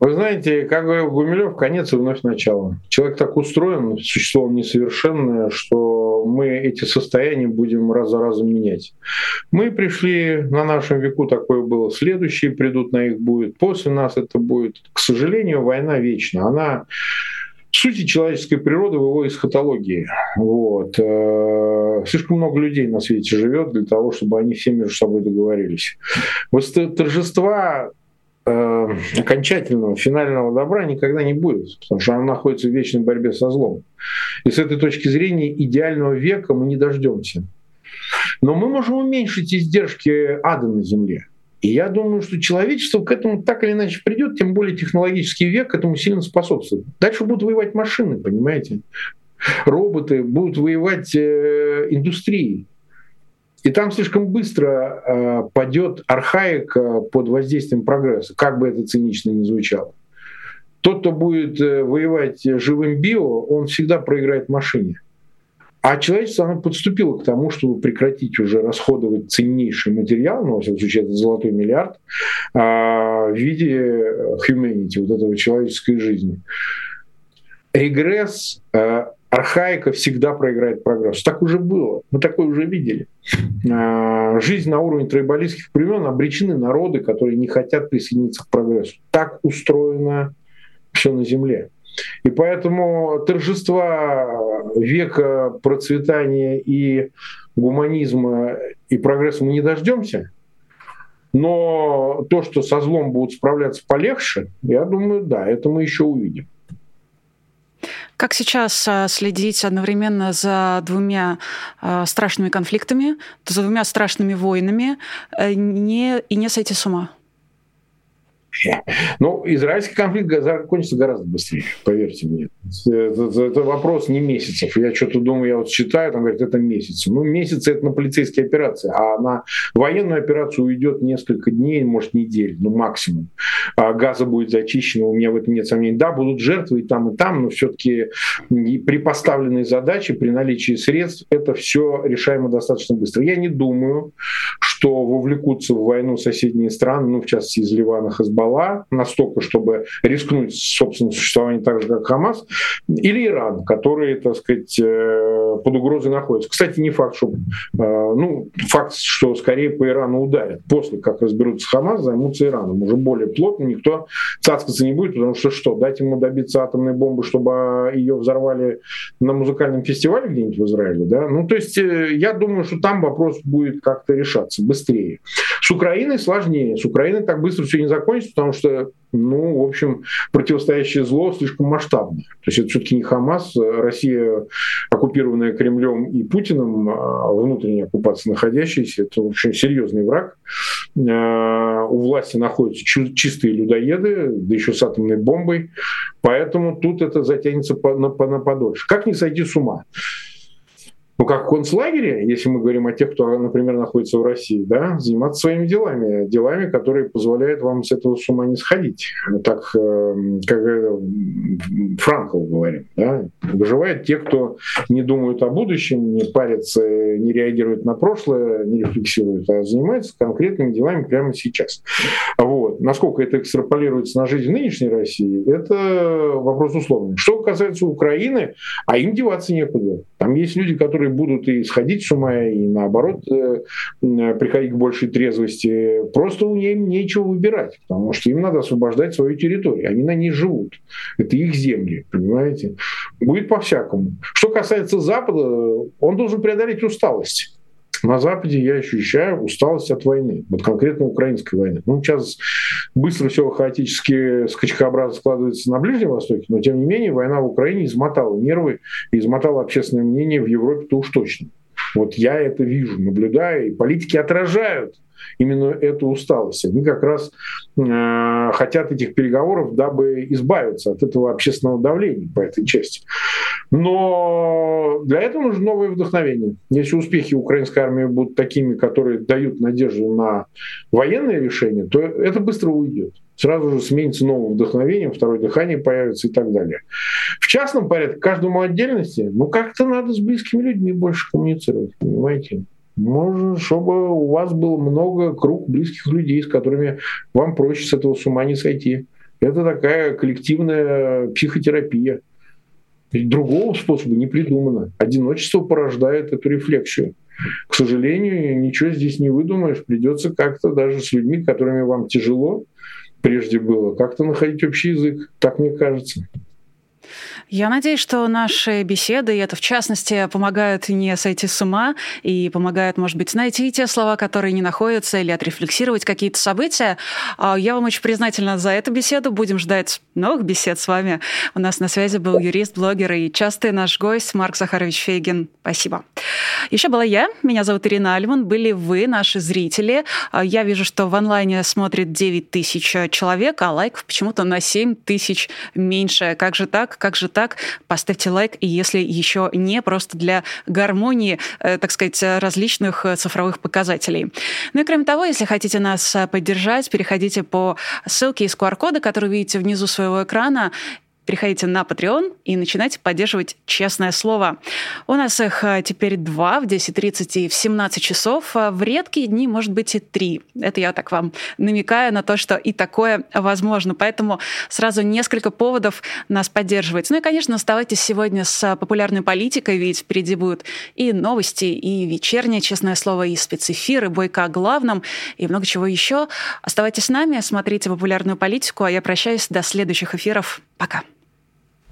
Вы знаете, как говорил Гумилёв, конец и вновь начало. Человек так устроен, существо несовершенное, что мы эти состояния будем раз за разом менять. Мы пришли, на нашем веку такое было, следующие придут, на их будет, после нас это будет. К сожалению, война вечна. Она в сути человеческой природы, в его эсхатологии. Вот. Слишком много людей на свете живет для того, чтобы они все между собой договорились. Торжества окончательного, финального добра никогда не будет, потому что оно находится в вечной борьбе со злом. И с этой точки зрения идеального века мы не дождемся. Но мы можем уменьшить издержки ада на земле. И я думаю, что человечество к этому так или иначе придет, тем более технологический век этому сильно способствует. Дальше будут воевать машины, понимаете? Роботы, будут воевать индустрии. И там слишком быстро падет архаика под воздействием прогресса, как бы это цинично ни звучало. Тот, кто будет воевать живым био, он всегда проиграет машине. А человечество, оно подступило к тому, чтобы прекратить уже расходовать ценнейший материал, ну, во всяком случае, это золотой миллиард, в виде humanity, вот этого человеческой жизни. Регресс архаика всегда проиграет прогрессу. Так уже было, мы такое уже видели. Жизнь на уровне трайбалистских племен обречены народы, которые не хотят присоединиться к прогрессу. Так устроено все на земле. И поэтому торжества века процветания и гуманизма и прогресса мы не дождемся. Но то, что со злом будут справляться полегче, я думаю, да, это мы еще увидим. Как сейчас следить одновременно за двумя страшными конфликтами, за двумя страшными войнами и не сойти с ума? Ну, израильский конфликт закончится гораздо быстрее, поверьте мне. Это вопрос не месяцев. Я что-то думаю, я вот считаю, там говорят, это месяцы. Ну, месяцы — это на полицейские операции, а на военную операцию уйдет несколько дней, может, недель, ну, максимум. Газа будет зачищена, у меня в этом нет сомнений. Да, будут жертвы и там, но все-таки при поставленной задаче, при наличии средств, это все решаемо достаточно быстро. Я не думаю, что вовлекутся в войну соседние страны, ну, в частности, из Ливана, Хазбалла, настолько, чтобы рискнуть собственным существованием так же, как Хамас, или Иран, которые, так сказать, под угрозой находятся. Кстати, не факт, что... Ну, факт, что скорее по Ирану ударят. После, как разберутся с Хамас, займутся Ираном. Уже более плотно никто цацкаться не будет, потому что что, дать ему добиться атомной бомбы, чтобы ее взорвали на музыкальном фестивале где-нибудь в Израиле, да? Ну, то есть, я думаю, что там вопрос будет как-то решаться быстрее. С Украиной сложнее. С Украиной так быстро все не закончится, потому что, ну, в общем, противостоящее зло слишком масштабное. То есть это все-таки не Хамас. Россия, оккупированная Кремлем и Путиным, внутренняя оккупация находящаяся, это очень серьезный враг. У власти находятся чистые людоеды, да еще с атомной бомбой. Поэтому тут это затянется на подольше. Как не сойти с ума? Ну, как в концлагере, если мы говорим о тех, кто, например, находится в России, да, заниматься своими делами, делами, которые позволяют вам с этого с ума не сходить. Ну, так, как Франкл говорит, да, выживают те, кто не думают о будущем, не парятся, не реагируют на прошлое, не рефлексируют, а занимаются конкретными делами прямо сейчас. Вот. Насколько это экстраполируется на жизнь в нынешней России, это вопрос условный. Что касается Украины, а им деваться некуда. Там есть люди, которые будут и сходить с ума, и наоборот приходить к большей трезвости. Просто у них нечего выбирать, потому что им надо освобождать свою территорию. Они на ней живут. Это их земли, понимаете? Будет по-всякому. Что касается Запада, он должен преодолеть усталость. На Западе я ощущаю усталость от войны, вот конкретно украинской войны. Ну, сейчас быстро все хаотически скачкообразно складывается на Ближнем Востоке, но тем не менее война в Украине измотала нервы, измотала общественное мнение в Европе-то уж точно. Вот я это вижу, наблюдаю, и политики отражают именно эту усталость. Они как раз хотят этих переговоров, дабы избавиться от этого общественного давления по этой части. Но для этого нужно новое вдохновение. Если успехи украинской армии будут такими, которые дают надежду на военное решение, то это быстро уйдет. Сразу же сменится новым вдохновением, второе дыхание появится и так далее. В частном порядке, каждому отдельности, ну как-то надо с близкими людьми больше коммуницировать, понимаете? Можно, чтобы у вас было много круг близких людей, с которыми вам проще с этого с ума не сойти. Это такая коллективная психотерапия. Другого способа не придумано. Одиночество порождает эту рефлексию. К сожалению, ничего здесь не выдумаешь. Придется как-то даже с людьми, которыми вам тяжело прежде было, как-то находить общий язык. Так мне кажется. Я надеюсь, что наши беседы, и это в частности, помогают не сойти с ума и помогают, может быть, найти те слова, которые не находятся, или отрефлексировать какие-то события. Я вам очень признательна за эту беседу. Будем ждать новых бесед с вами. У нас на связи был юрист, блогер и частый наш гость Марк Захарович Фейгин. Спасибо. Еще была я. Меня зовут Ирина Альман. Были вы, наши зрители. Я вижу, что в онлайне смотрит 9 000 человек, а лайков почему-то на 7 000 меньше. Как же так? Как же так? Поставьте лайк, и если еще не, просто для гармонии, так сказать, различных цифровых показателей. Ну и кроме того, если хотите нас поддержать, переходите по ссылке из QR-кода, который видите внизу своего экрана, Переходите на Patreon и начинайте поддерживать «Честное слово». У нас их теперь 2 в 10:30 и в 17 часов. В редкие дни, может быть, и 3. Это я так вам намекаю на то, что и такое возможно. Поэтому сразу несколько поводов нас поддерживать. Ну и, конечно, оставайтесь сегодня с популярной политикой, ведь впереди будут и новости, и вечернее «Честное слово», и спецэфир, и бойка о главном, и много чего еще. Оставайтесь с нами, смотрите популярную политику, а я прощаюсь до следующих эфиров. Пока.